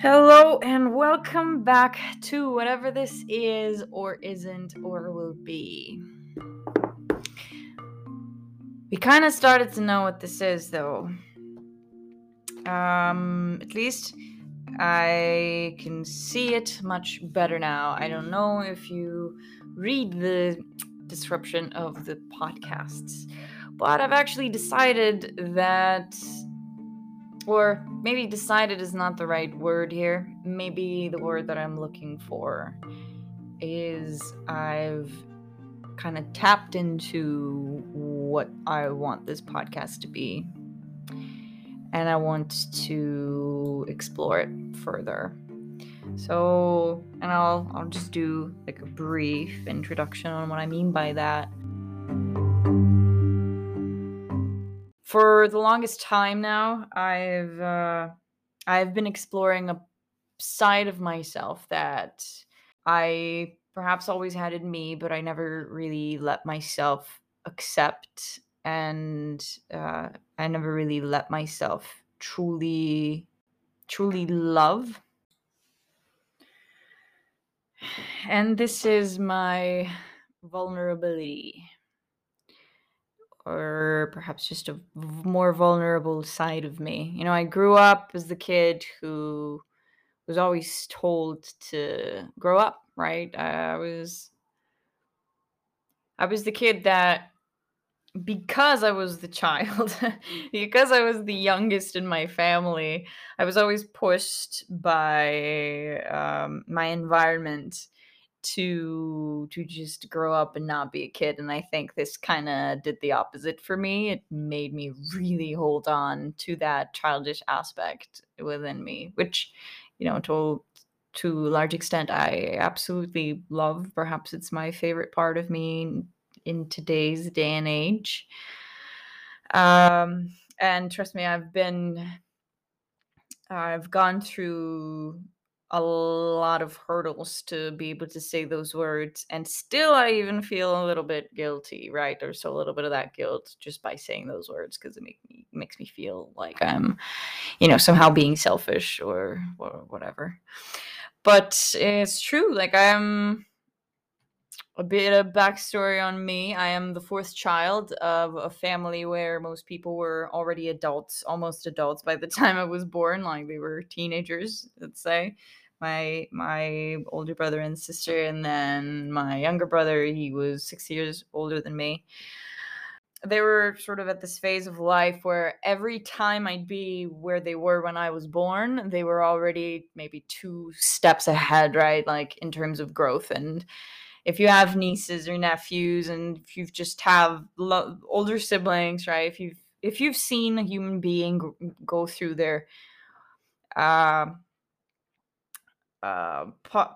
Hello and welcome back to whatever this is or isn't or will be. We kind of started to know what this is though. At least I can see it much better now. I don't know if you read the description of the podcasts, but I've actually decided that... Or maybe decided is not the right word here. Maybe the word that I'm looking for is I've kind of tapped into what I want this podcast to be. And I want to explore it further. So, and I'll just do like a brief introduction on what I mean by that. For the longest time now, I've been exploring a side of myself that I perhaps always had in me, but I never really let myself accept, and I never really let myself truly love. And this is my vulnerability. Or perhaps just a more vulnerable side of me. You know, I grew up as the kid who was always told to grow up, right? I was the kid that, because I was the child, because I was the youngest in my family, I was always pushed by my environment to just grow up and not be a kid. And I think this kind of did the opposite for me. It made me really hold on to that childish aspect within me, which, you know, to a large extent, I absolutely love. Perhaps it's my favorite part of me in today's day and age. And trust me, I've gone through a lot of hurdles to be able to say those words, and still I even feel a little bit guilty, right? There's a little bit of that guilt just by saying those words, because it makes me feel like I'm, you know, somehow being selfish or whatever. But it's true. Like, I'm a bit of backstory on me. I am the fourth child of a family where most people were already adults, almost adults by the time I was born. Like, they were teenagers, let's say. My older brother and sister, and then my younger brother, he was 6 years older than me. They were sort of at this phase of life where every time I'd be where they were when I was born, they were already maybe two steps ahead, right? Like, in terms of growth. And if you have nieces or nephews, and if you've just have older siblings, right? If you've seen a human being go through their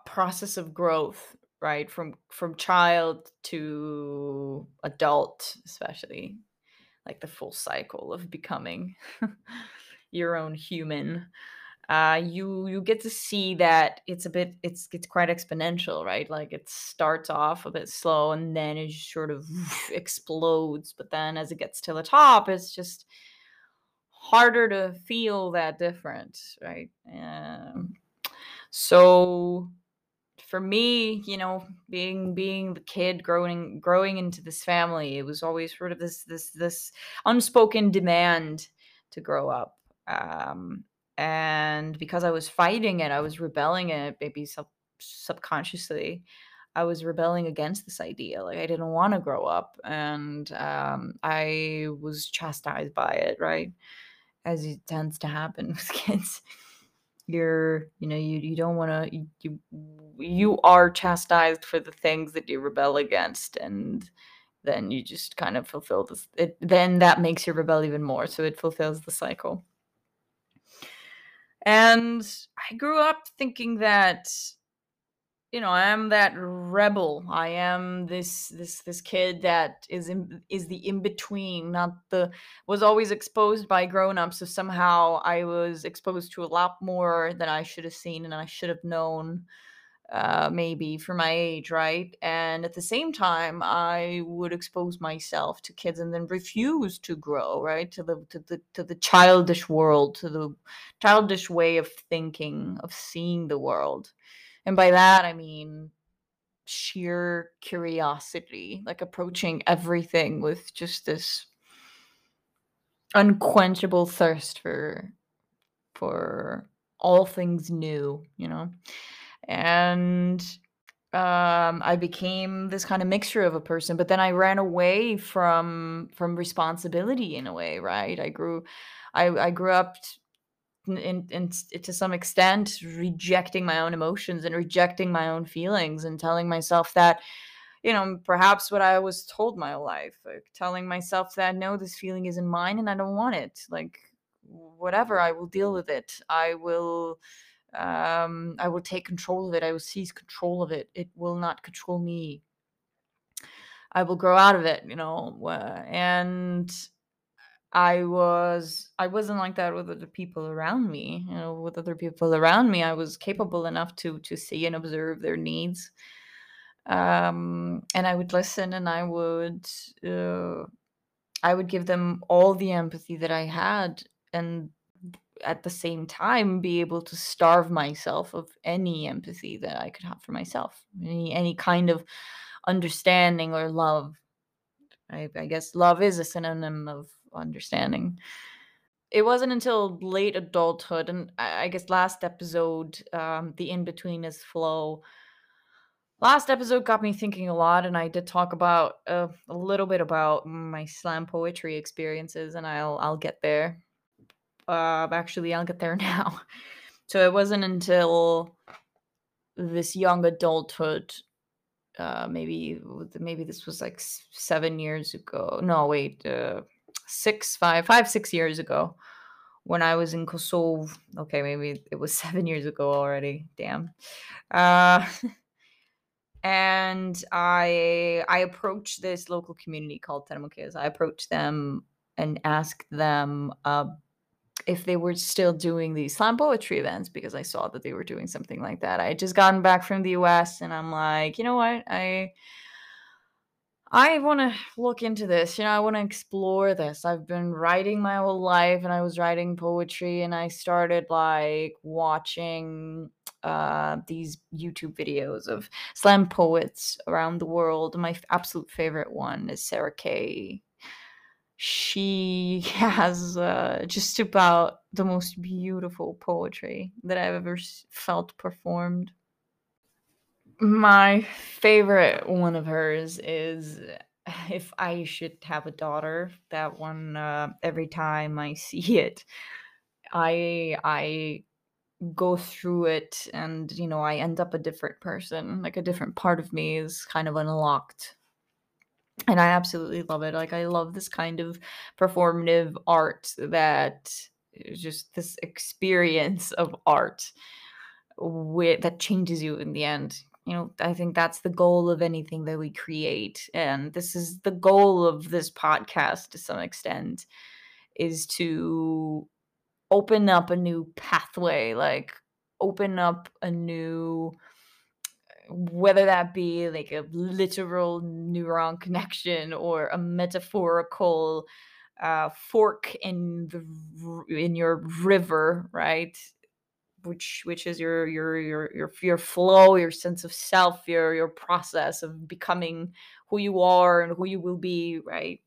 process of growth, right, from child to adult, especially, like the full cycle of becoming your own human. You get to see that it's quite exponential, right? Like, it starts off a bit slow and then it just sort of explodes. But then as it gets to the top, it's just harder to feel that difference, right? So for me, you know, being the kid growing into this family, it was always sort of this unspoken demand to grow up. And because I was fighting it, I was rebelling it, maybe subconsciously, I was rebelling against this idea. Like, I didn't want to grow up, and I was chastised by it, right? As it tends to happen with kids. You don't want to, you are chastised for the things that you rebel against, and then you just kind of fulfill this. Then that makes you rebel even more, so it fulfills the cycle. And I grew up thinking that, you know, I am that rebel. I am this kid that is the in-between, was always exposed by grown-ups. So somehow I was exposed to a lot more than I should have seen and I should have known. maybe for my age, right? And at the same time, I would expose myself to kids and then refuse to grow, right? To the childish world, to the childish way of thinking, of seeing the world. And by that, I mean sheer curiosity, like approaching everything with just this unquenchable thirst for all things new, you know? And I became this kind of mixture of a person, but then I ran away from responsibility in a way, right? I grew up to some extent rejecting my own emotions and rejecting my own feelings and telling myself that, you know, perhaps what I was told my life, like telling myself that, no, this feeling isn't mine and I don't want it. Like, whatever, I will deal with it. I will take control of it. I will seize control of it. It will not control me. I will grow out of it, you know. And I wasn't like that with other people around me. You know, with other people around me, I was capable enough to see and observe their needs. And I would listen, and I would give them all the empathy that I had, and at the same time be able to starve myself of any empathy that I could have for myself, any kind of understanding or love. I guess love is a synonym of understanding. It wasn't until late adulthood, and I guess last episode, the in-between is flow. Last episode got me thinking a lot, and I did talk about a little bit about my slam poetry experiences, and I'll get there. Actually, I'll get there now. So it wasn't until this young adulthood, maybe this was like 7 years ago. No, wait, 6 years ago when I was in Kosovo. Okay, maybe it was 7 years ago already. Damn. And I approached this local community called Teramo Kiz. I approached them and asked them if they were still doing these slam poetry events, because I saw that they were doing something like that. I had just gotten back from the US, and I'm like, you know what? I want to look into this. You know, I want to explore this. I've been writing my whole life, and I was writing poetry, and I started like watching these YouTube videos of slam poets around the world. My absolute favorite one is Sarah Kay. She has just about the most beautiful poetry that I've ever felt performed. My favorite one of hers is If I Should Have a Daughter. That one, every time I see it, I go through it, and, you know, I end up a different person. Like, a different part of me is kind of unlocked. And I absolutely love it. Like, I love this kind of performative art, that just this experience of art that changes you in the end. You know, I think that's the goal of anything that we create. And this is the goal of this podcast to some extent, is to open up a new pathway, like open up a new, whether that be like a literal neuron connection or a metaphorical fork in your river, right? Which is your flow, your sense of self, your process of becoming who you are and who you will be, right?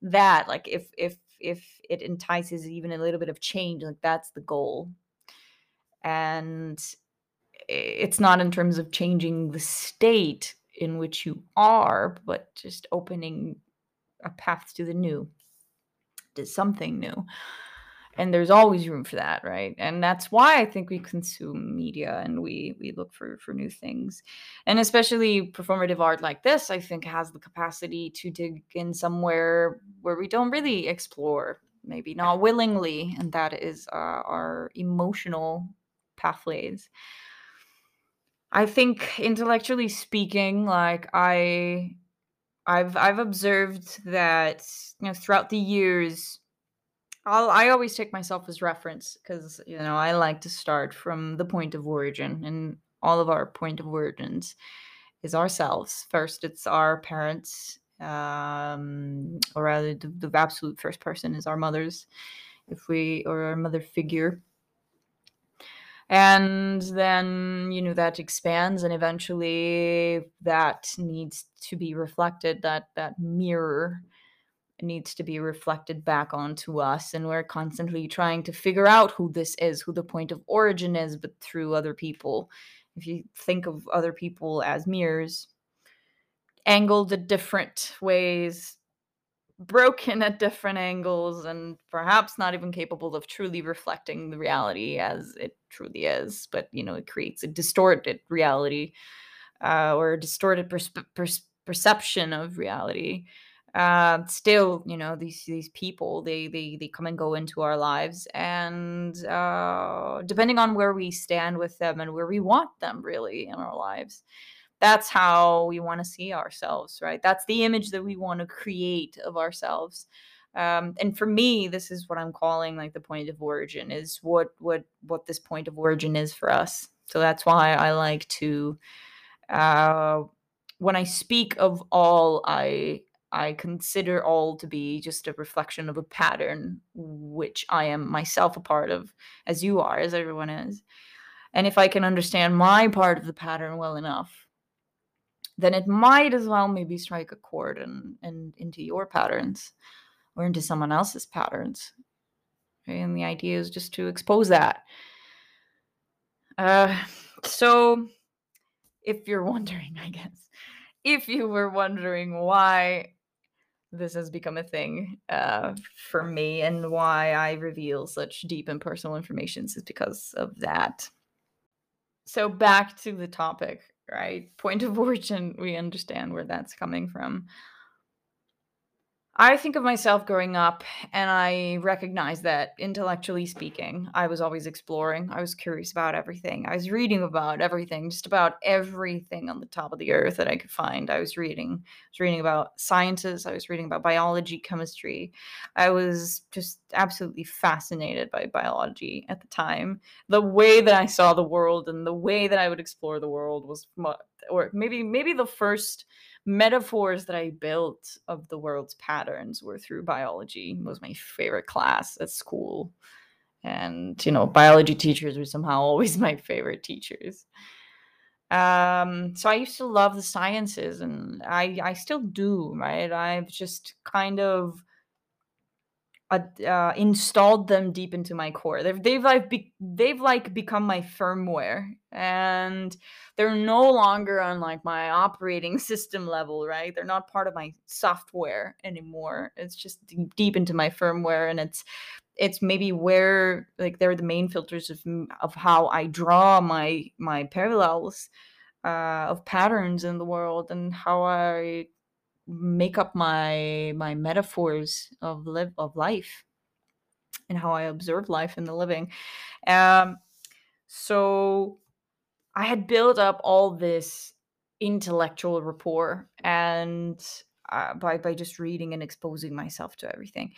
That, like, if it entices even a little bit of change, like, that's the goal. And it's not in terms of changing the state in which you are, but just opening a path to the new, to something new. And there's always room for that, right? And that's why I think we consume media, and we look for new things. And especially performative art like this, I think, has the capacity to dig in somewhere where we don't really explore, maybe not willingly, and that is our emotional pathways. I think, intellectually speaking, like, I've observed that, you know, throughout the years, I always take myself as reference, because, you know, I like to start from the point of origin, and all of our point of origins is ourselves. First, it's our parents, or rather the absolute first person is our mothers, or our mother figure. And then, you know, that expands, and eventually that needs to be reflected, that mirror needs to be reflected back onto us. And we're constantly trying to figure out who this is, who the point of origin is, but through other people. If you think of other people as mirrors, angled at different ways, broken at different angles, and perhaps not even capable of truly reflecting the reality as it truly is. But, you know, it creates a distorted reality, or a distorted perception of reality. Still, you know, these people, they come and go into our lives, and depending on where we stand with them and where we want them really in our lives, that's how we want to see ourselves, right? That's the image that we want to create of ourselves. And for me, this is what I'm calling like the point of origin, is what this point of origin is for us. So that's why I like to, when I speak of all, I consider all to be just a reflection of a pattern, which I am myself a part of, as you are, as everyone is. And if I can understand my part of the pattern well enough, then it might as well maybe strike a chord and into your patterns or into someone else's patterns. Okay? And the idea is just to expose that. So if you're wondering, I guess, if you were wondering why this has become a thing for me, and why I reveal such deep and personal information, is because of that. So back to the topic, right? Point of origin, we understand where that's coming from. I think of myself growing up, and I recognize that intellectually speaking, I was always exploring. I was curious about everything. I was reading about everything, just about everything on the top of the earth that I could find. I was reading about sciences. I was reading about biology, chemistry. I was just absolutely fascinated by biology at the time. The way that I saw the world and the way that I would explore the world was, or maybe the first metaphors that I built of the world's patterns were through biology. It was my favorite class at school. And, you know, biology teachers were somehow always my favorite teachers. So I used to love the sciences, and I still do, right? I've just kind of installed them deep into my core. They've become my firmware, and they're no longer on like my operating system level, right? They're not part of my software anymore. It's just deep into my firmware, and it's maybe where like they're the main filters of how I draw my parallels of patterns in the world, and how I make up my metaphors of life, and how I observe life in the living. So I had built up all this intellectual rapport, and by just reading and exposing myself to everything.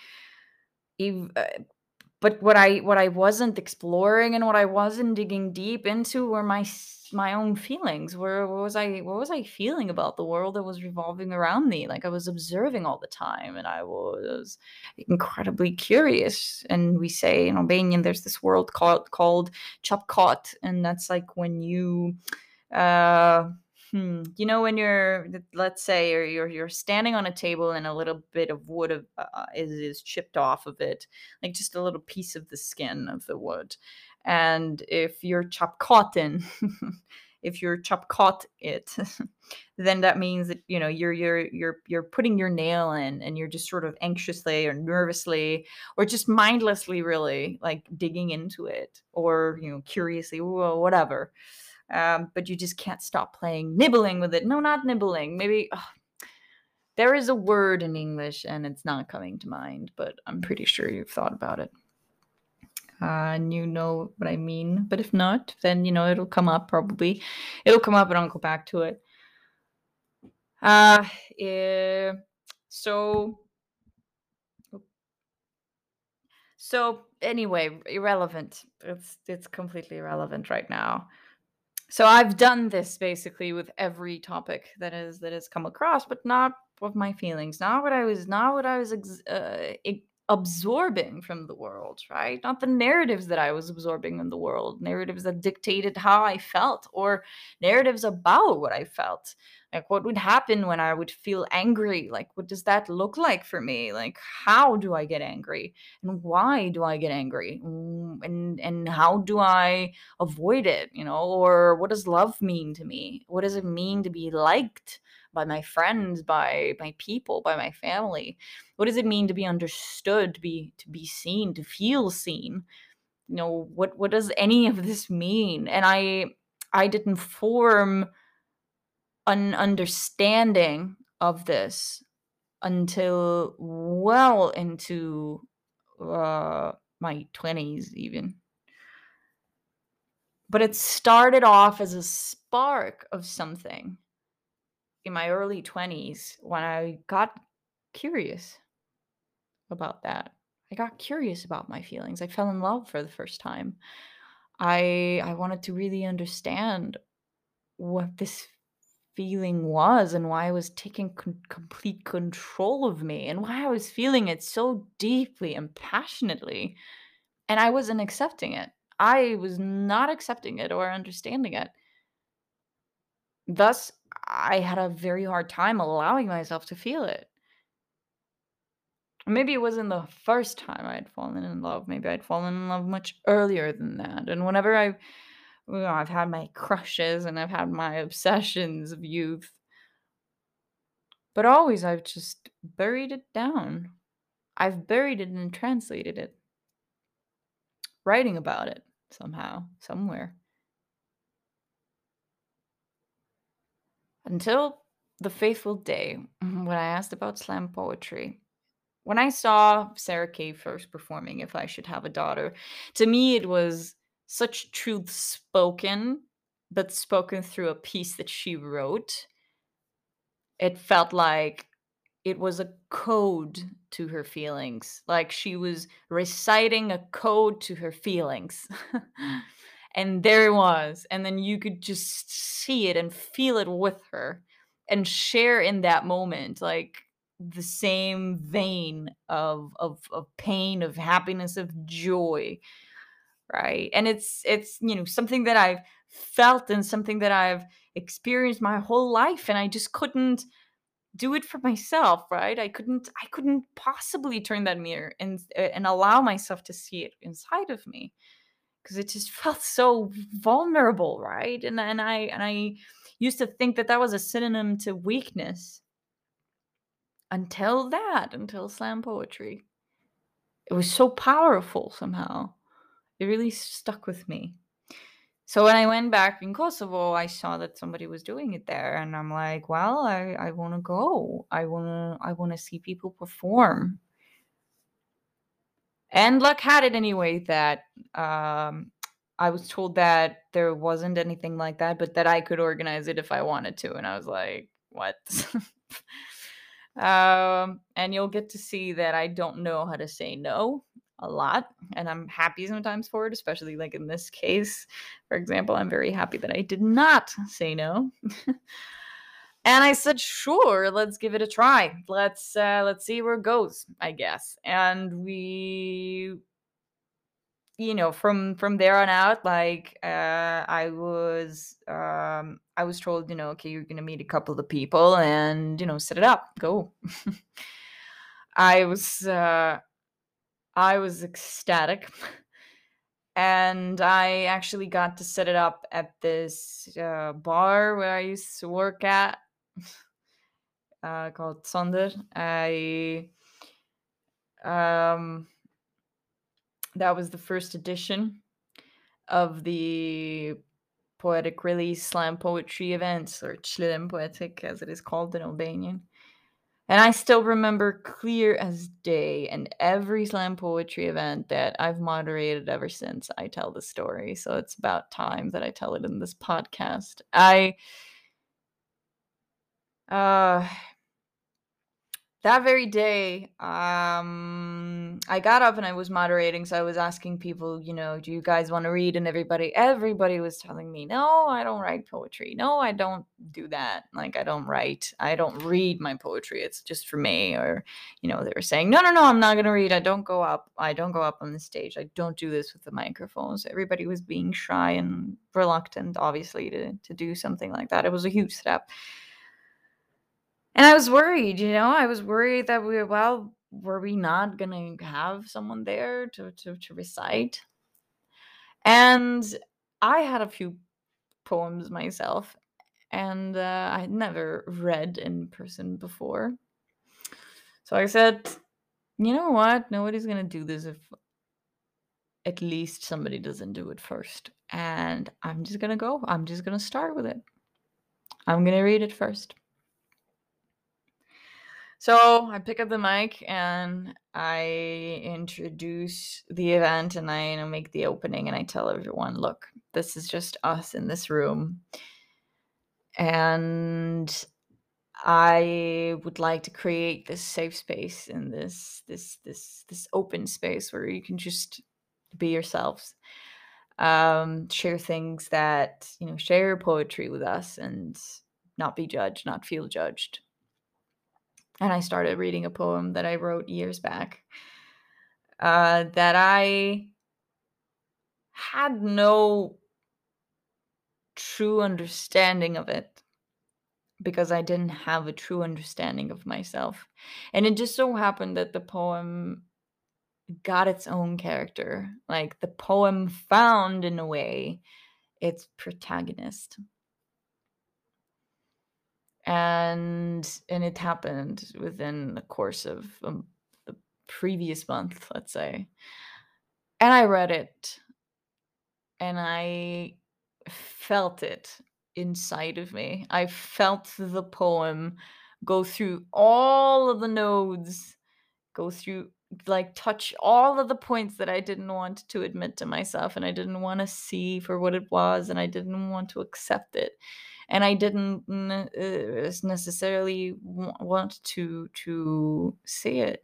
But what I wasn't exploring and what I wasn't digging deep into were my own feelings. What was I feeling about the world that was revolving around me? Like, I was observing all the time, and I was incredibly curious. And we say in Albanian, there's this word called "çapkot," and that's like when you, you know, when you're, let's say, or you're standing on a table, and a little bit of wood is chipped off of it, like just a little piece of the skin of the wood. And if you're çapkotin, if you're çapkot it, then that means that, you know, you're putting your nail in, and you're just sort of anxiously or nervously or just mindlessly, really, like digging into it, or, you know, curiously, whatever. But you just can't stop playing, nibbling with it. No, not nibbling. Maybe there is a word in English, and it's not coming to mind, but I'm pretty sure you've thought about it. And you know what I mean. But if not, then, you know, it'll come up probably. It'll come up, and I'll go back to it. So anyway, irrelevant. It's completely irrelevant right now. So I've done this basically with every topic that has come across, but not with my feelings, not what I was absorbing from the world, right? Not the narratives that I was absorbing in the world, narratives that dictated how I felt or narratives about what I felt. Like, what would happen when I would feel angry? Like, what does that look like for me? Like, how do I get angry? And why do I get angry? And how do I avoid it? You know, or what does love mean to me? What does it mean to be liked by my friends, by my people, by my family? What does it mean to be understood, to be seen, to feel seen? You know, what does any of this mean? And I didn't form an understanding of this until well into my 20s even. But it started off as a spark of something in my early 20s when I got curious about that. I got curious about my feelings. I fell in love for the first time. I wanted to really understand what this feeling was and why it was taking complete control of me and why I was feeling it so deeply and passionately. And I wasn't accepting it. I was not accepting it or understanding it. Thus, I had a very hard time allowing myself to feel it. Maybe it wasn't the first time I'd fallen in love. Maybe I'd fallen in love much earlier than that. And whenever I've had my crushes and I've had my obsessions of youth, but always I've just buried it down. I've buried it and translated it, writing about it somehow, somewhere. Until the fateful day when I asked about slam poetry. When I saw Sarah Kay first performing If I Should Have a Daughter, to me it was such truth spoken, but spoken through a piece that she wrote. It felt like it was a code to her feelings, like she was reciting a code to her feelings. And there it was. And then you could just see it and feel it with her and share in that moment, like the same vein of pain, of happiness, of joy, right? And it's, you know, something that I've felt and something that I've experienced my whole life. And I just couldn't do it for myself, right? I couldn't possibly turn that mirror and allow myself to see it inside of me. Because it just felt so vulnerable, right? And I used to think that was a synonym to weakness. Until slam poetry. It was so powerful somehow. It really stuck with me. So when I went back in Kosovo, I saw that somebody was doing it there. And I'm like, well, I want to go. I want to see people perform. And luck had it anyway that I was told that there wasn't anything like that, but that I could organize it if I wanted to. And I was like, what? And you'll get to see that I don't know how to say no a lot. And I'm happy sometimes for it, especially like in this case, for example, I'm very happy that I did not say no. And I said, sure, let's give it a try. Let's see where it goes, I guess. And we, you know, from there on out, like I was told, you know, okay, you're gonna meet a couple of people and, you know, set it up, go. I was ecstatic. And I actually got to set it up at this bar where I used to work at. Called Sonder. That was the first edition of the poetic release slam poetry events, or Çlirim Poetik as it is called in Albanian. And I still remember clear as day, and every slam poetry event that I've moderated ever since, I tell the story. So it's about time that I tell it in this podcast. That very day, I got up and I was moderating, so I was asking people, you know, do you guys want to read? And everybody was telling me, no, I don't write poetry. No, I don't do that. Like, I don't write. I don't read my poetry. It's just for me. Or, you know, they were saying, no, I'm not going to read. I don't go up on the stage. I don't do this with the microphones. Everybody was being shy and reluctant, obviously, to do something like that. It was a huge step. And I was worried, you know, that were we not going to have someone there to recite? And I had a few poems myself, and I had never read in person before. So I said, you know what? Nobody's going to do this if at least somebody doesn't do it first. And I'm just going to go. I'm just going to start with it. I'm going to read it first. So I pick up the mic and I introduce the event, and I make the opening, and I tell everyone, look, this is just us in this room. And I would like to create this safe space and this open space where you can just be yourselves. Share things that, you know, share your poetry with us and not be judged, not feel judged. And I started reading a poem that I wrote years back that I had no true understanding of it, because I didn't have a true understanding of myself. And it just so happened that the poem got its own character. Like, the poem found, in a way, its protagonist. And it happened within the course of the previous month, let's say. And I read it, and I felt it inside of me. I felt the poem go through all of the nodes, go through, like, touch all of the points that I didn't want to admit to myself, and I didn't want to see for what it was, and I didn't want to accept it. And I didn't necessarily want to see it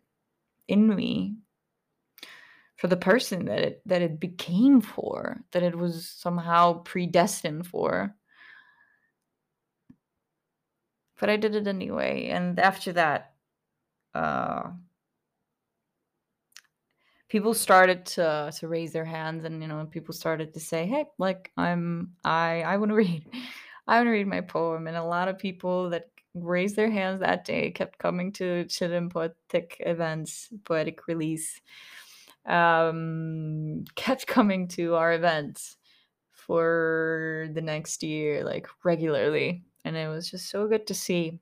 in me for the person that it became for, that it was somehow predestined for. But I did it anyway. And after that, people started to raise their hands, and, you know, people started to say, hey, like, I want to read. I want to read my poem. And a lot of people that raised their hands that day kept coming to Çlirim Poetik events, poetic release, kept coming to our events for the next year, like, regularly. And it was just so good to see.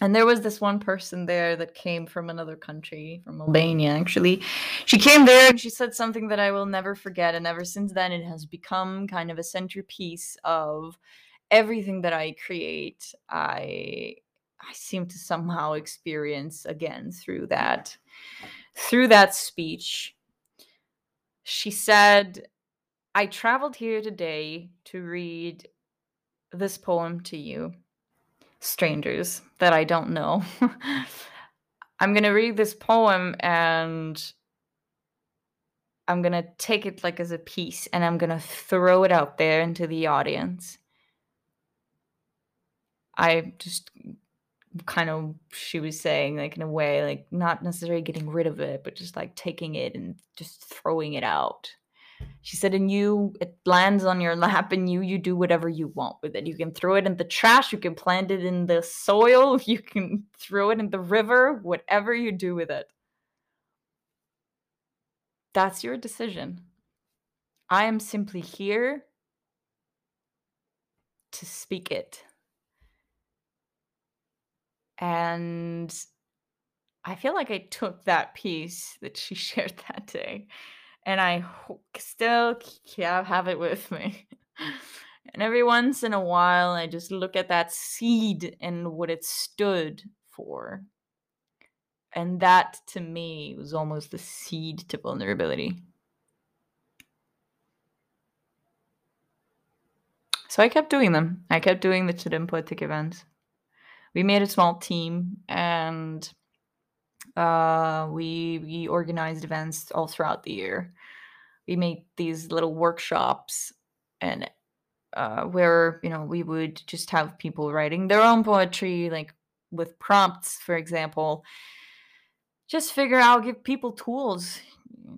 And there was this one person there that came from another country, from Albania, actually. She came there and she said something that I will never forget. And ever since then, it has become kind of a centerpiece of everything that I create. I seem to somehow experience again through that speech. She said, I traveled here today to read this poem to you, strangers that I don't know. I'm going to read this poem, and I'm going to take it, like, as a piece, and I'm going to throw it out there into the audience. I just kind of, she was saying, like, in a way, like, not necessarily getting rid of it, but just, like, taking it and just throwing it out. She said, and you, it lands on your lap, and you do whatever you want with it. You can throw it in the trash, you can plant it in the soil, you can throw it in the river, whatever you do with it. That's your decision. I am simply here to speak it. And I feel like I took that piece that she shared that day, and I still have it with me. And every once in a while, I just look at that seed and what it stood for. And that, to me, was almost the seed to vulnerability. So I kept doing them. I kept doing the Çlirim Poetik events. We made a small team, and We organized events all throughout the year. We made these little workshops and where, you know, we would just have people writing their own poetry, like with prompts, for example. Just figure out, give people tools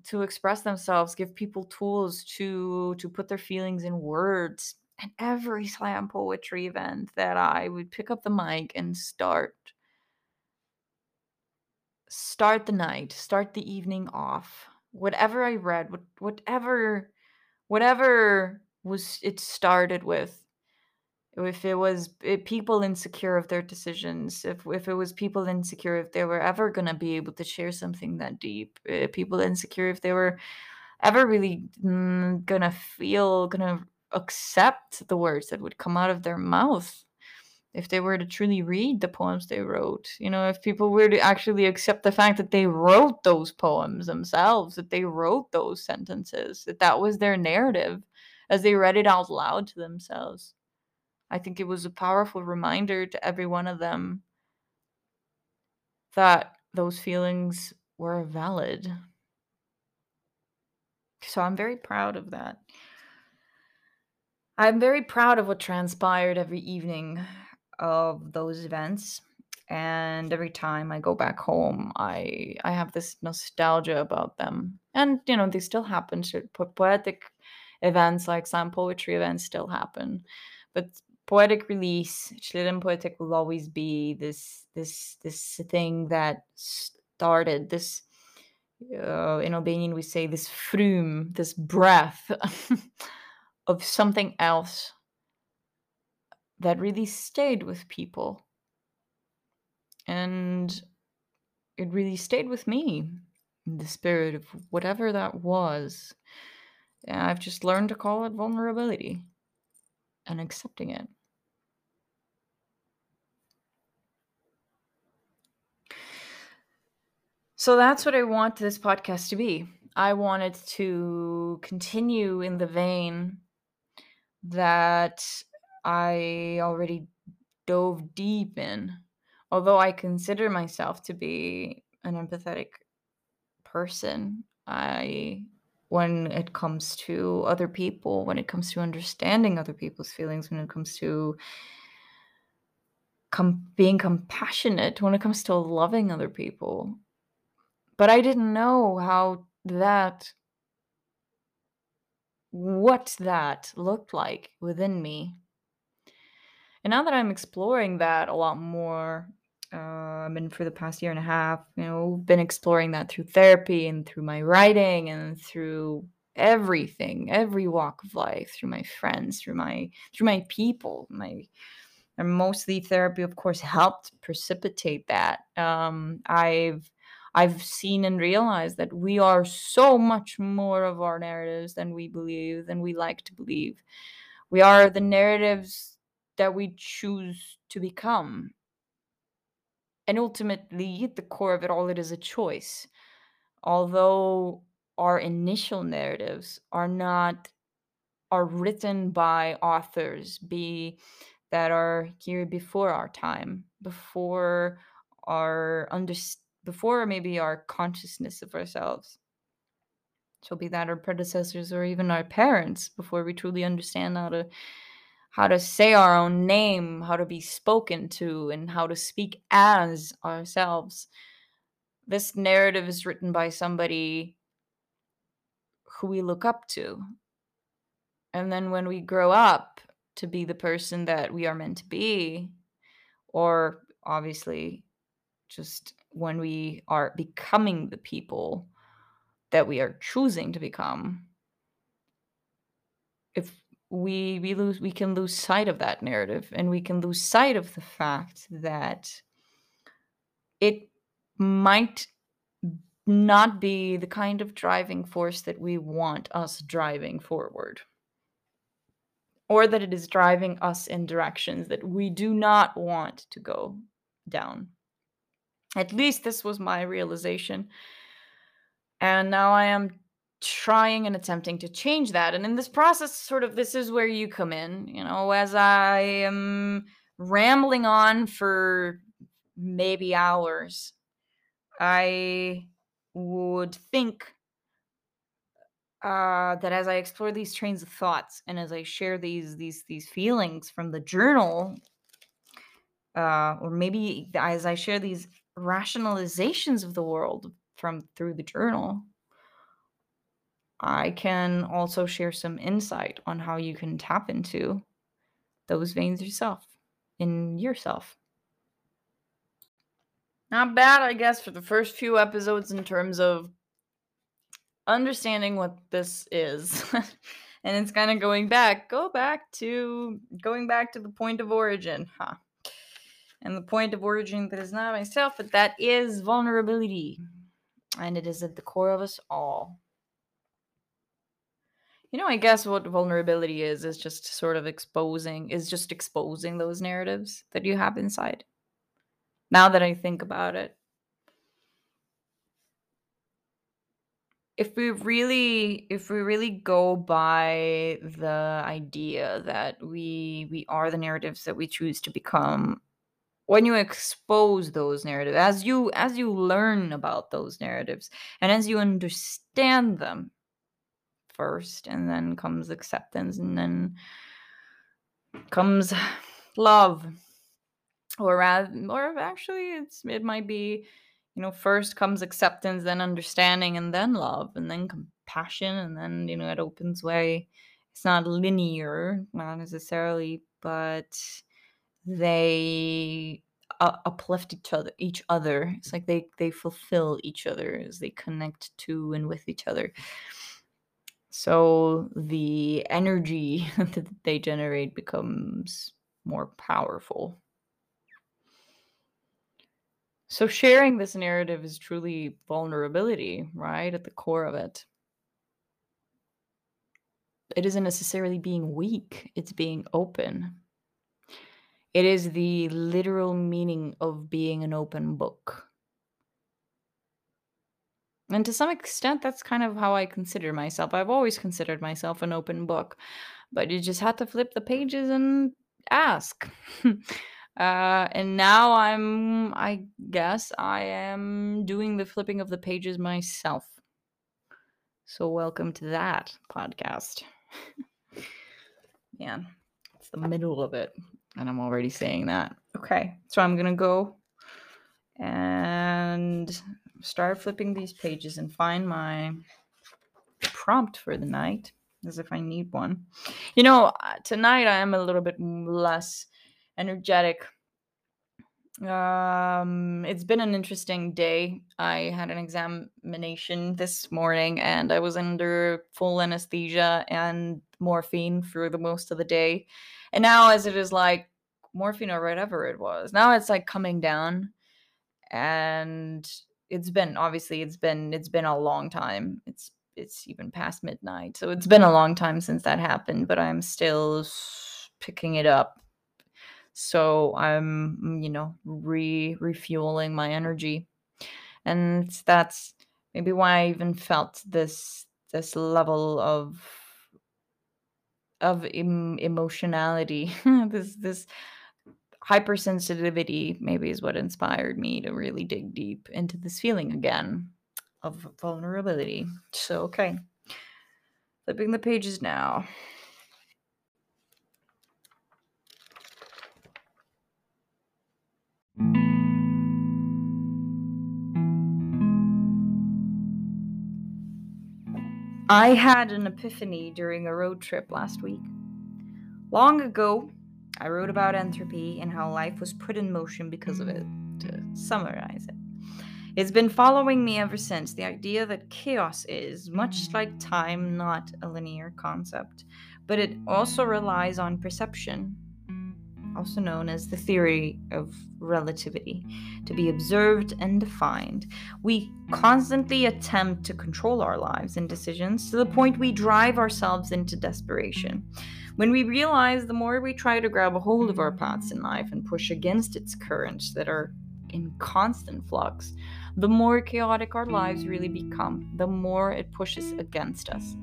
to express themselves, give people tools to put their feelings in words. And every slam poetry event that I would pick up the mic and start the night, start the evening off. Whatever I read, whatever was it started with. If it was people insecure of their decisions, if it was people insecure if they were ever going to be able to share something that deep, people insecure if they were ever really going to accept the words that would come out of their mouth, if they were to truly read the poems they wrote, you know, if people were to actually accept the fact that they wrote those poems themselves, that they wrote those sentences, that was their narrative as they read it out loud to themselves. I think it was a powerful reminder to every one of them that those feelings were valid. So I'm very proud of that. I'm very proud of what transpired every evening of those events. And every time I go back home, I have this nostalgia about them. And, you know, they still happen. Poetic events like slam poetry events still happen. But poetic release, Çlirim Poetik, will always be this thing that started this. In Albanian, we say this frum, this breath of something else that really stayed with people, and it really stayed with me in the spirit of whatever that was. And I've just learned to call it vulnerability and accepting it. So that's what I want this podcast to be. I want it to continue in the vein that I already dove deep in. Although I consider myself to be an empathetic person, when it comes to other people, when it comes to understanding other people's feelings, when it comes to being compassionate, when it comes to loving other people. But I didn't know what that looked like within me. And now that I'm exploring that a lot more, and for the past year and a half, you know, been exploring that through therapy and through my writing and through everything, every walk of life, through my friends, through my people. And mostly therapy, of course, helped precipitate that. I've seen and realized that we are so much more of our narratives than we believe, than we like to believe. We are the narratives that we choose to become. And ultimately, at the core of it all, it is a choice. Although our initial narratives are written by authors that are here before our time, before maybe our consciousness of ourselves. So be that our predecessors or even our parents, before we truly understand how to say our own name, how to be spoken to, and how to speak as ourselves. This narrative is written by somebody who we look up to. And then when we grow up to be the person that we are meant to be, or obviously just when we are becoming the people that we are choosing to become, we can lose sight of that narrative, and we can lose sight of the fact that it might not be the kind of driving force that we want us driving forward, or that it is driving us in directions that we do not want to go down. At least this was my realization, and now I am trying and attempting to change that. And in this process, sort of, this is where you come in, you know, as I am rambling on for maybe hours, I would think that as I explore these trains of thoughts and as I share these feelings from the journal, or maybe as I share these rationalizations of the world through the journal, I can also share some insight on how you can tap into those veins in yourself. Not bad, I guess, for the first few episodes in terms of understanding what this is. And it's kind of going back to the point of origin, huh? And the point of origin that is not myself, but that is vulnerability. And it is at the core of us all. You know, I guess what vulnerability is just sort of exposing those narratives that you have inside. Now that I think about it. If we really go by the idea that we are the narratives that we choose to become, when you expose those narratives, as you learn about those narratives, and as you understand them first, and then comes acceptance, and then comes love, or actually it might be, you know, first comes acceptance, then understanding, and then love, and then compassion, and then, you know, it opens way. It's not linear, not necessarily, but they uplift each other. It's like they fulfill each other as they connect to and with each other. So the energy that they generate becomes more powerful. So sharing this narrative is truly vulnerability, right? At the core of it. It isn't necessarily being weak, it's being open. It is the literal meaning of being an open book. And to some extent, that's kind of how I consider myself. I've always considered myself an open book, but you just had to flip the pages and ask. And now I am doing the flipping of the pages myself. So welcome to that podcast. Man, it's the middle of it, and I'm already saying that. Okay, so I'm gonna go and start flipping these pages and find my prompt for the night, as if I need one. You know, tonight I am a little bit less energetic. It's been an interesting day. I had an examination this morning, and I was under full anesthesia and morphine for the most of the day. And now, as it is like morphine or whatever it was, now it's like coming down, and it's been a long time. It's even past midnight, so it's been a long time since that happened. But I'm still picking it up, so I'm refueling my energy, and that's maybe why I even felt this level of emotionality, this hypersensitivity maybe is what inspired me to really dig deep into this feeling again of vulnerability. So, okay. Flipping the pages now. I had an epiphany during a road trip last week. Long ago, I wrote about entropy and how life was put in motion because of it, to summarize it. It's been following me ever since, the idea that chaos is, much like time, not a linear concept, but it also relies on perception, also known as the theory of relativity, to be observed and defined. We constantly attempt to control our lives and decisions to the point we drive ourselves into desperation. When we realize the more we try to grab a hold of our paths in life and push against its currents that are in constant flux, the more chaotic our lives really become, the more it pushes against us.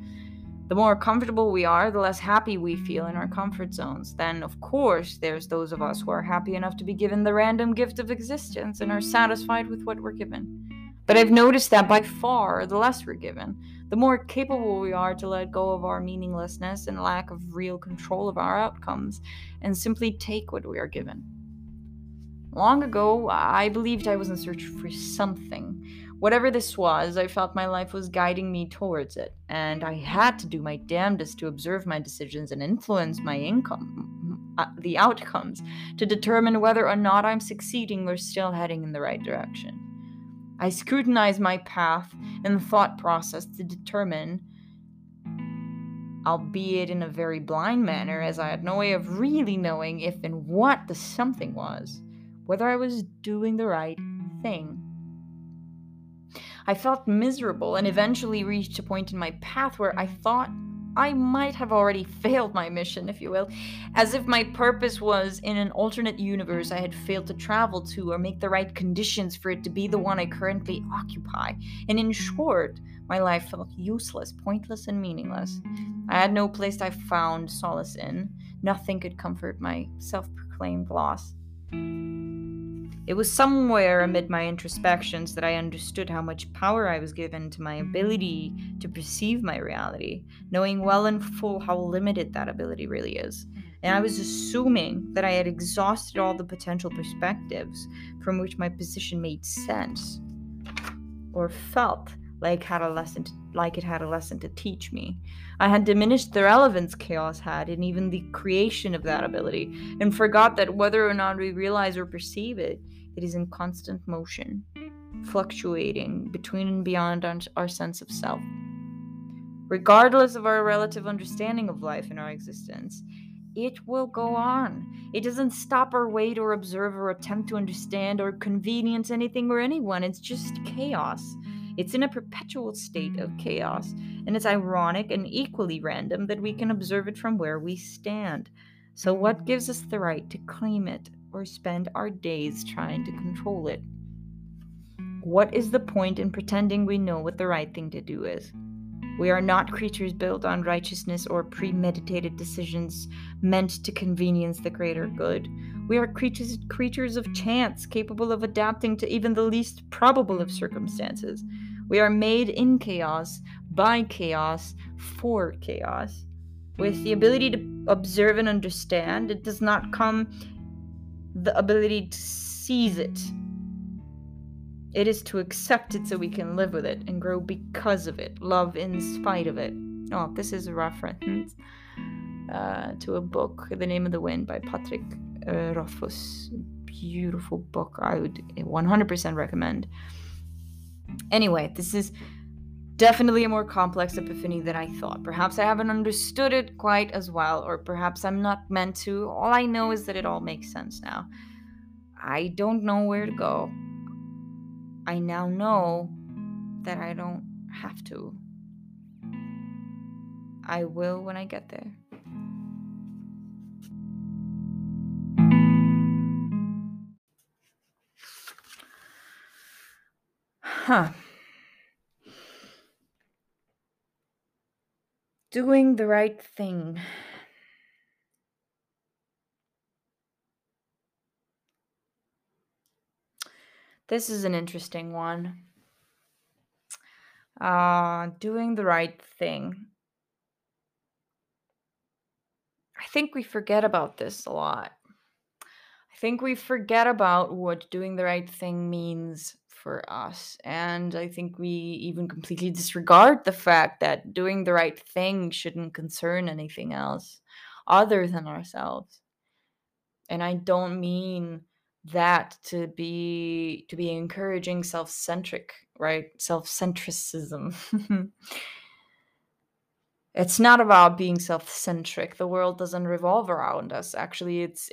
The more comfortable we are, the less happy we feel in our comfort zones. Then, of course, there's those of us who are happy enough to be given the random gift of existence and are satisfied with what we're given. But I've noticed that by far, the less we're given, the more capable we are to let go of our meaninglessness and lack of real control of our outcomes, and simply take what we are given. Long ago, I believed I was in search for something. Whatever this was, I felt my life was guiding me towards it, and I had to do my damnedest to observe my decisions and influence my the outcomes, to determine whether or not I'm succeeding or still heading in the right direction. I scrutinized my path and thought process to determine, albeit in a very blind manner, as I had no way of really knowing if and what the something was, whether I was doing the right thing. I felt miserable and eventually reached a point in my path where I thought I might have already failed my mission, if you will, as if my purpose was in an alternate universe I had failed to travel to or make the right conditions for it to be the one I currently occupy. And in short, my life felt useless, pointless, and meaningless. I had no place I found solace in. Nothing could comfort my self-proclaimed loss. It was somewhere amid my introspections that I understood how much power I was given to my ability to perceive my reality, knowing well and full how limited that ability really is. And I was assuming that I had exhausted all the potential perspectives from which my position made sense, or felt like it had a lesson to teach me. I had diminished the relevance chaos had in even the creation of that ability, and forgot that whether or not we realize or perceive it, it is in constant motion, fluctuating between and beyond our sense of self. Regardless of our relative understanding of life and our existence, it will go on. It doesn't stop or wait or observe or attempt to understand or convenience anything or anyone. It's just chaos. It's in a perpetual state of chaos, and it's ironic and equally random that we can observe it from where we stand. So what gives us the right to claim it or spend our days trying to control it? What is the point in pretending we know what the right thing to do is? We are not creatures built on righteousness or premeditated decisions meant to convenience the greater good. We are creatures of chance, capable of adapting to even the least probable of circumstances. We are made in chaos, by chaos, for chaos. With the ability to observe and understand, it does not come the ability to seize it. It is to accept it so we can live with it and grow because of it, love in spite of it. Oh, this is a reference to a book, The Name of the Wind by Patrick Rothfuss. Beautiful book. I would 100% recommend. Anyway, this is definitely a more complex epiphany than I thought. Perhaps I haven't understood it quite as well, or perhaps I'm not meant to. All I know is that it all makes sense now. I don't know where to go. I now know that I don't have to. I will when I get there. Doing the right thing. This is an interesting one. Doing the right thing. I think we forget about this a lot. I think we forget about what doing the right thing means for us. And I think we even completely disregard the fact that doing the right thing shouldn't concern anything else other than ourselves. And I don't mean that to be encouraging self-centric, right? Self-centricism. It's not about being self-centric. The world doesn't revolve around us. Actually, it's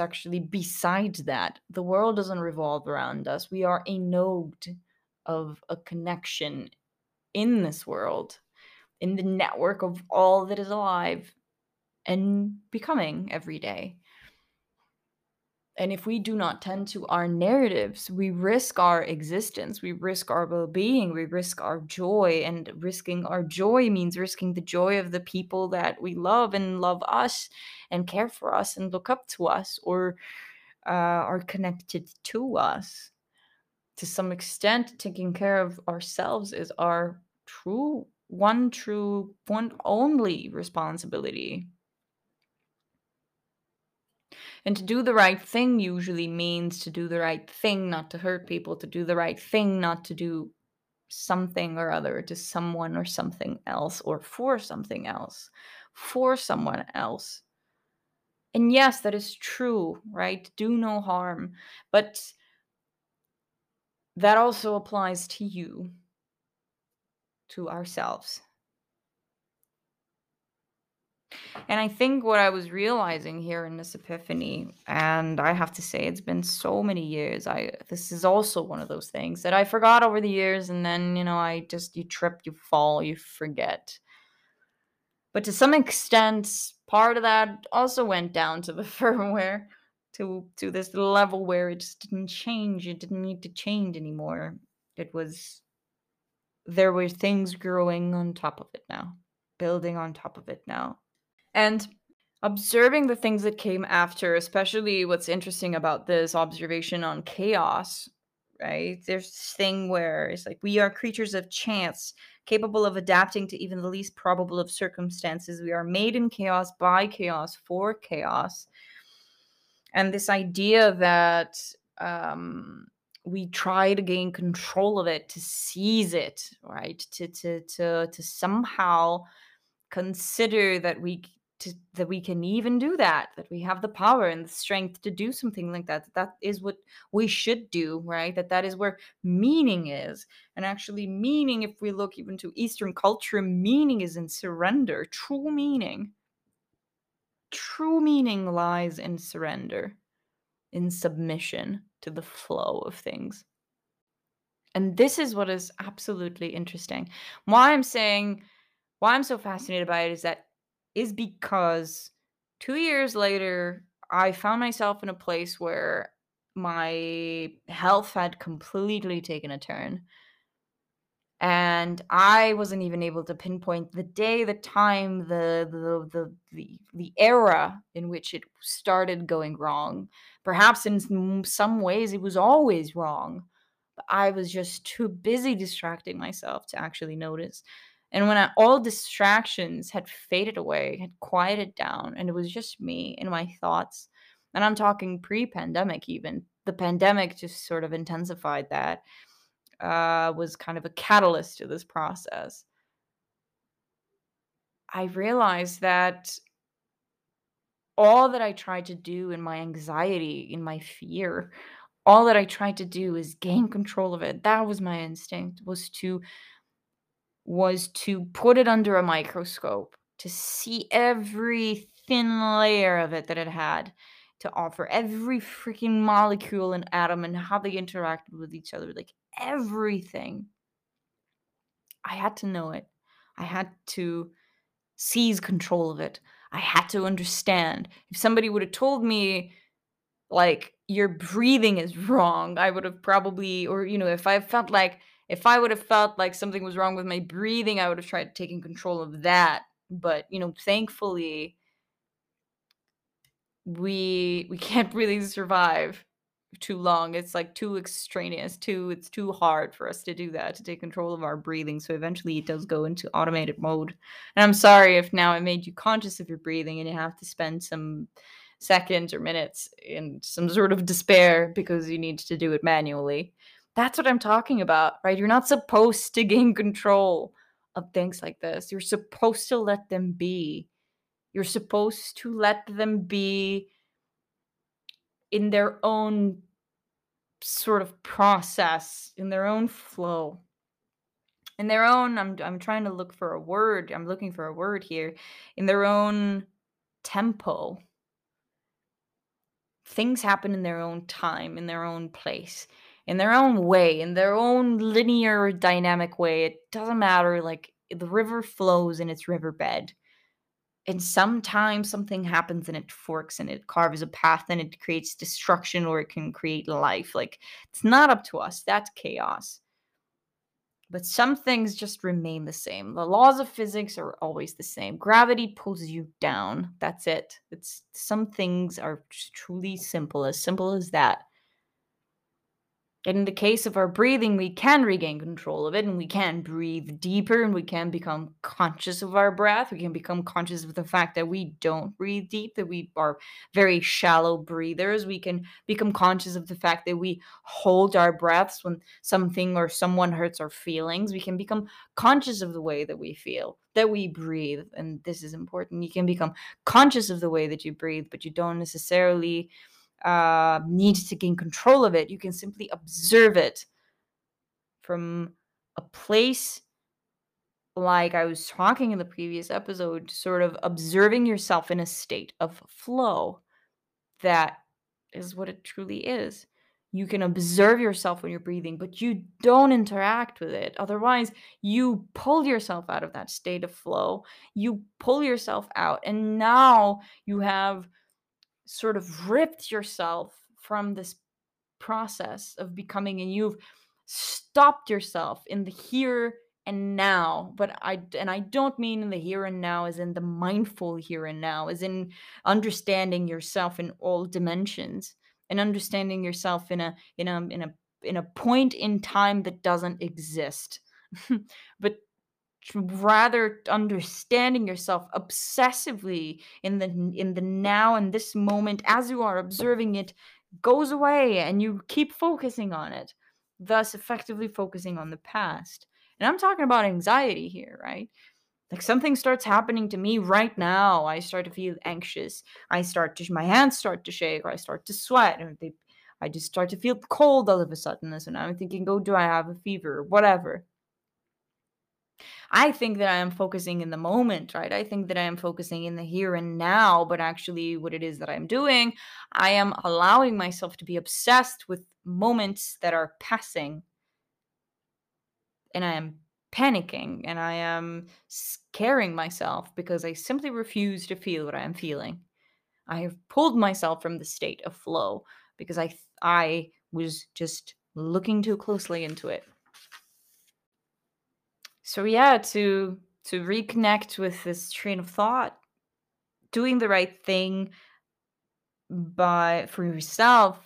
actually beside that. The world doesn't revolve around us. We are a node of a connection in this world, in the network of all that is alive and becoming every day. And if we do not tend to our narratives, we risk our existence, we risk our well-being, we risk our joy. And risking our joy means risking the joy of the people that we love and love us and care for us and look up to us or are connected to us. to some extent, taking care of ourselves is our true, one only responsibility. And to do the right thing usually means to do the right thing, not to hurt people, to do the right thing, not to do something or other to someone or something else, or for something else, for someone else. And yes, that is true, right? Do no harm. But that also applies to you, to ourselves. And I think what I was realizing here in this epiphany, and I have to say it's been so many years, this is also one of those things that I forgot over the years, and then, you trip, you fall, you forget. But to some extent, part of that also went down to the firmware, to this level where it just didn't change, it didn't need to change anymore. There were things growing on top of it now, building on top of it now. And observing the things that came after, especially what's interesting about this observation on chaos, right? There's this thing where it's like, we are creatures of chance, capable of adapting to even the least probable of circumstances. We are made in chaos, by chaos, for chaos. And this idea that we try to gain control of it, to seize it, right? To somehow consider that we can even do that we have the power and the strength to do something like that. That is what we should do, right? That is where meaning is. And actually meaning, if we look even to Eastern culture, meaning is in surrender. True meaning. True meaning lies in surrender, in submission to the flow of things. And this is what is absolutely interesting. Why I'm so fascinated by it is because 2 years later, I found myself in a place where my health had completely taken a turn. And I wasn't even able to pinpoint the day, the time, the era in which it started going wrong. Perhaps in some ways it was always wrong, but I was just too busy distracting myself to actually notice. And when all distractions had faded away, had quieted down, and it was just me and my thoughts, and I'm talking pre-pandemic even, the pandemic just sort of intensified that, was kind of a catalyst to this process. I realized that all that I tried to do in my anxiety, in my fear, all that I tried to do is gain control of it. That was my instinct, was to put it under a microscope, to see every thin layer of it that it had to offer, every freaking molecule and atom and how they interacted with each other, like everything. I had to know it. I had to seize control of it. I had to understand. If somebody would have told me, like, your breathing is wrong, I would have probably, or, if I would have felt like something was wrong with my breathing, I would have tried taking control of that. But, thankfully, we can't really survive too long. It's like too extraneous, it's too hard for us to do that, to take control of our breathing. So eventually it does go into automated mode. And I'm sorry if now I made you conscious of your breathing and you have to spend some seconds or minutes in some sort of despair because you need to do it manually. That's what I'm talking about, right? You're not supposed to gain control of things like this. You're supposed to let them be. You're supposed to let them be in their own sort of process, in their own flow, in their own, I'm trying to look for a word. I'm looking for a word here. In their own tempo. Things happen in their own time, in their own place. In their own way, in their own linear dynamic way. It doesn't matter, like the river flows in its riverbed. And sometimes something happens and it forks and it carves a path and it creates destruction or it can create life. Like, it's not up to us. That's chaos. But some things just remain the same. The laws of physics are always the same. Gravity pulls you down. That's it. Some things are truly simple as that. And in the case of our breathing, we can regain control of it, and we can breathe deeper, and we can become conscious of our breath. We can become conscious of the fact that we don't breathe deep, that we are very shallow breathers. We can become conscious of the fact that we hold our breaths when something or someone hurts our feelings. We can become conscious of the way that we feel, that we breathe, and this is important. You can become conscious of the way that you breathe, but you don't necessarily need to gain control of it. You can simply observe it from a place, like I was talking in the previous episode, sort of observing yourself in a state of flow. That is what it truly is. You can observe yourself when you're breathing, but you don't interact with it. Otherwise, you pull yourself out of that state of flow. You pull yourself out, and now you have sort of ripped yourself from this process of becoming, and you've stopped yourself in the here and now. But I don't mean in the here and now as in the mindful here and now, as in understanding yourself in all dimensions and understanding yourself in a point in time that doesn't exist, but rather understanding yourself obsessively in the now and this moment as you are observing it goes away, and you keep focusing on it, thus effectively focusing on the past. And I'm talking about anxiety here, right? Like, something starts happening to me right now. I start to feel anxious. My hands start to shake, or I start to sweat, or I just start to feel cold all of a sudden. So now I'm thinking, do I have a fever or whatever? I think that I am focusing in the moment, right? I think that I am focusing in the here and now, but actually what it is that I'm doing, I am allowing myself to be obsessed with moments that are passing. And I am panicking, and I am scaring myself because I simply refuse to feel what I am feeling. I have pulled myself from the state of flow because I was just looking too closely into it. So yeah, to reconnect with this train of thought, doing the right thing for yourself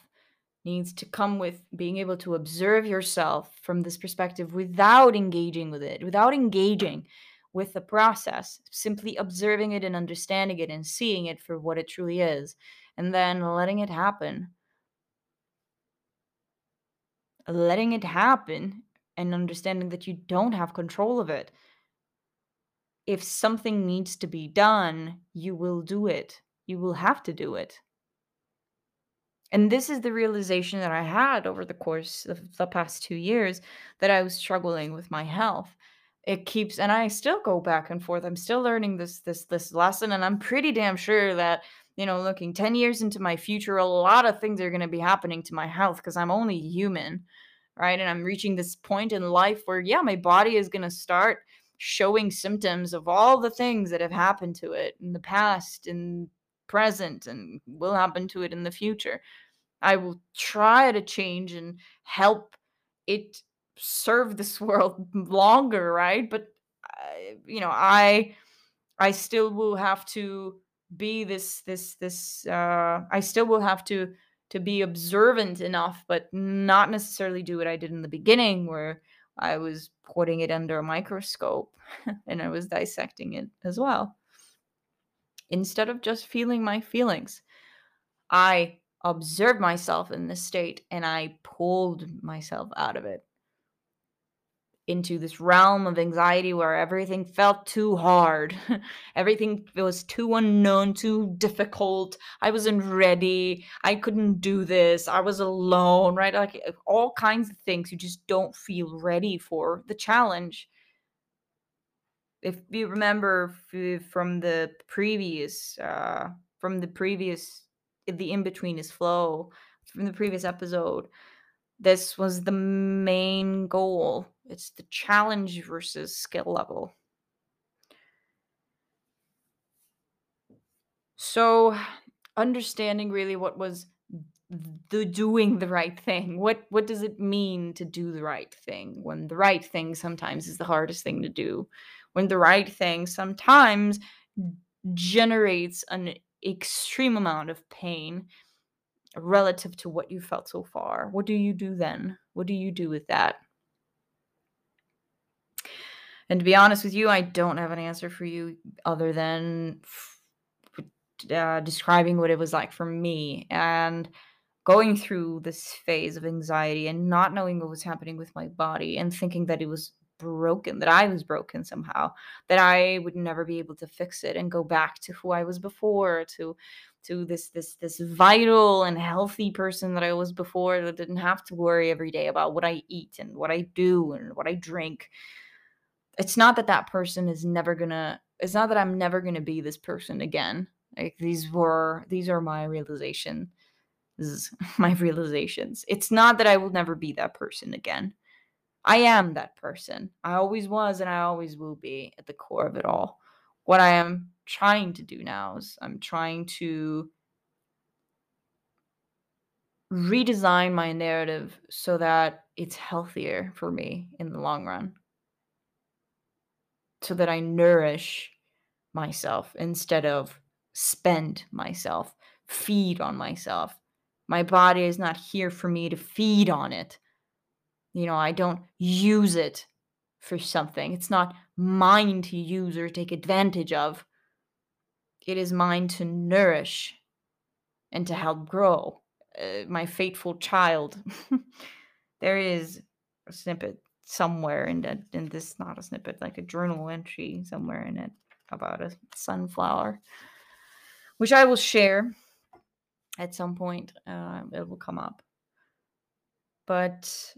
needs to come with being able to observe yourself from this perspective without engaging with it, without engaging with the process, simply observing it and understanding it and seeing it for what it truly is, and then letting it happen. Letting it happen. And understanding that you don't have control of it. If something needs to be done, you will do it. You will have to do it. And this is the realization that I had over the course of the past 2 years, that I was struggling with my health. And I still go back and forth. I'm still learning this lesson, and I'm pretty damn sure that, looking 10 years into my future, a lot of things are going to be happening to my health because I'm only human. Right? And I'm reaching this point in life where, yeah, my body is going to start showing symptoms of all the things that have happened to it in the past and present and will happen to it in the future. I will try to change and help it serve this world longer, right? But, I still will have to be I still will have to be observant enough, but not necessarily do what I did in the beginning, where I was putting it under a microscope and I was dissecting it as well. Instead of just feeling my feelings, I observed myself in this state and I pulled myself out of it into this realm of anxiety where everything felt too hard. Everything was too unknown, too difficult. I wasn't ready. I couldn't do this. I was alone, right? Like, all kinds of things you just don't feel ready for the challenge. If you remember the in-between is flow, from the previous episode, this was the main goal. It's the challenge versus skill level. So understanding really what was the doing the right thing. What does it mean to do the right thing? When the right thing sometimes is the hardest thing to do. When the right thing sometimes generates an extreme amount of pain relative to what you felt so far? What do you do then? What do you do with that? And to be honest with you, I don't have an answer for you other than describing what it was like for me. And going through this phase of anxiety and not knowing what was happening with my body and thinking that it was broken, that I was broken somehow, that I would never be able to fix it and go back to who I was before, to this vital and healthy person that I was before, that didn't have to worry every day about what I eat and what I do and what I drink. It's not that that person is never gonna, it's not that I'm never gonna be this person again. Like these are my realization. This is my realizations. It's not that I will never be that person again. I am that person. I always was and I always will be at the core of it all. What I am trying to do now is I'm trying to redesign my narrative so that it's healthier for me in the long run. So that I nourish myself instead of spend myself, feed on myself. My body is not here for me to feed on it. You know, I don't use it for something. It's not mine to use or take advantage of. It is mine to nourish and to help grow. My faithful child. There is a snippet somewhere in this, not a snippet, like a journal entry somewhere in it about a sunflower, which I will share at some point. It will come up. But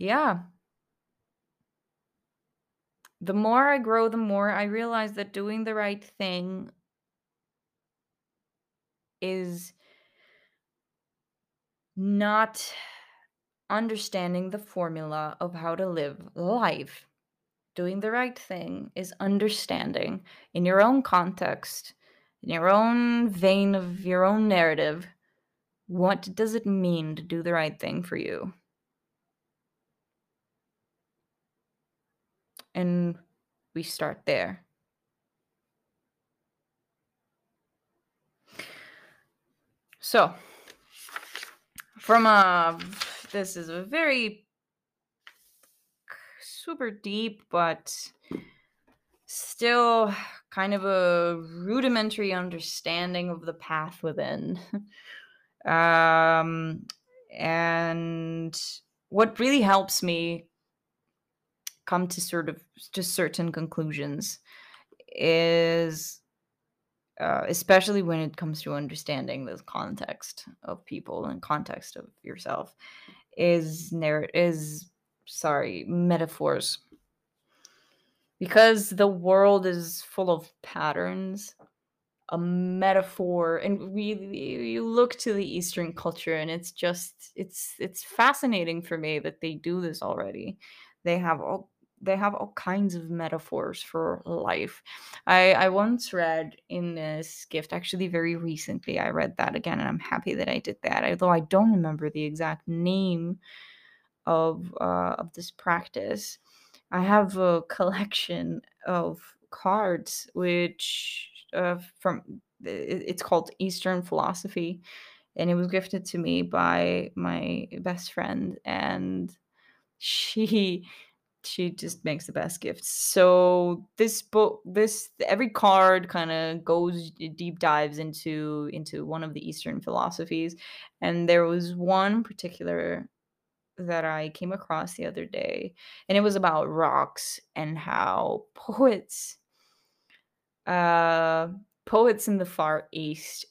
yeah. The more I grow, the more I realize that doing the right thing is not understanding the formula of how to live life. Doing the right thing is understanding in your own context, in your own vein of your own narrative, what does it mean to do the right thing for you? And we start there. So, this is a very super deep, but still kind of a rudimentary understanding of the path within. And what really helps me come to sort of just certain conclusions is, especially when it comes to understanding the context of people and context of yourself, metaphors. Because the world is full of patterns, a metaphor, and you look to the Eastern culture, and it's just, it's fascinating for me that they do this already. They have all kinds of metaphors for life. I once read in this gift, actually very recently, I read that again, and I'm happy that I did that. Although I don't remember the exact name of this practice. I have a collection of cards, which it's called Eastern Philosophy, and it was gifted to me by my best friend, and she just makes the best gifts. So this book, every card kind of goes deep dives into one of the Eastern philosophies. And there was one particular that I came across the other day, and it was about rocks and how poets in the Far East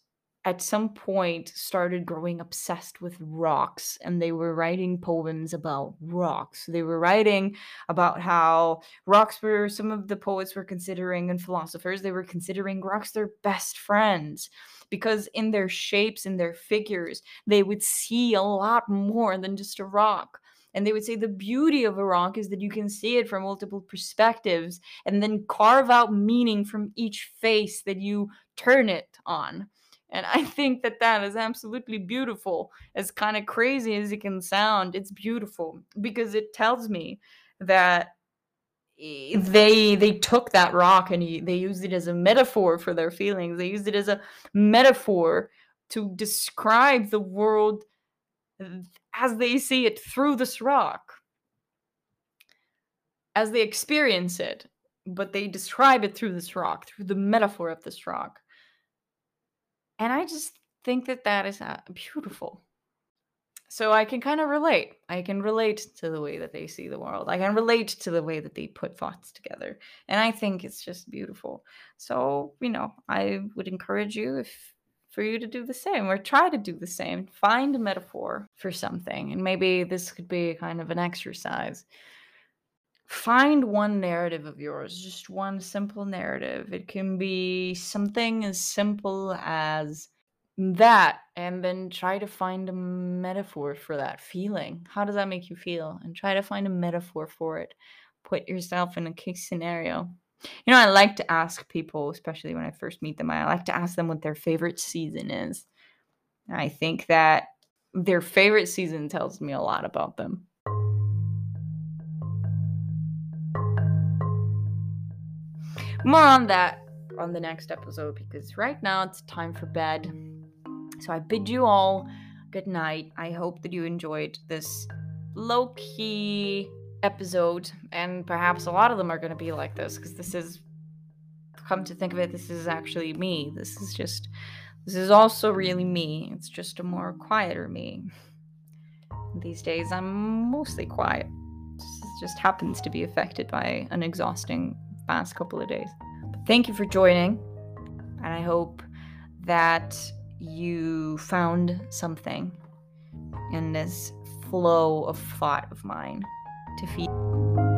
at some point started growing obsessed with rocks, and they were writing poems about rocks. They were writing about how rocks were, some of the poets were considering, and philosophers, they were considering rocks their best friends, because in their shapes, in their figures, they would see a lot more than just a rock. And they would say the beauty of a rock is that you can see it from multiple perspectives and then carve out meaning from each face that you turn it on. And I think that is absolutely beautiful. As kind of crazy as it can sound, it's beautiful, because it tells me that they took that rock and they used it as a metaphor for their feelings. They used it as a metaphor to describe the world as they see it through this rock, as they experience it, but they describe it through this rock, through the metaphor of this rock. And I just think that that is beautiful. So I can kind of relate. I can relate to the way that they see the world. I can relate to the way that they put thoughts together. And I think it's just beautiful. So, you know, I would encourage you for you to do the same, or try to do the same. Find a metaphor for something. And maybe this could be kind of an exercise. Find one narrative of yours, just one simple narrative. It can be something as simple as that, and then try to find a metaphor for that feeling. How does that make you feel? And try to find a metaphor for it. Put yourself in a case scenario. You know, I like to ask people, especially when I first meet them, I like to ask them what their favorite season is. I think that their favorite season tells me a lot about them. More on that on the next episode, because right now it's time for bed. So I bid you all good night. I hope that you enjoyed this low-key episode, and perhaps a lot of them are going to be like this, because this is, come to think of it, this is actually me. This is also really me. It's just a more quieter me. These days I'm mostly quiet. It just happens to be affected by an exhausting past couple of days. But thank you for joining, and I hope that you found something in this flow of thought of mine to feed.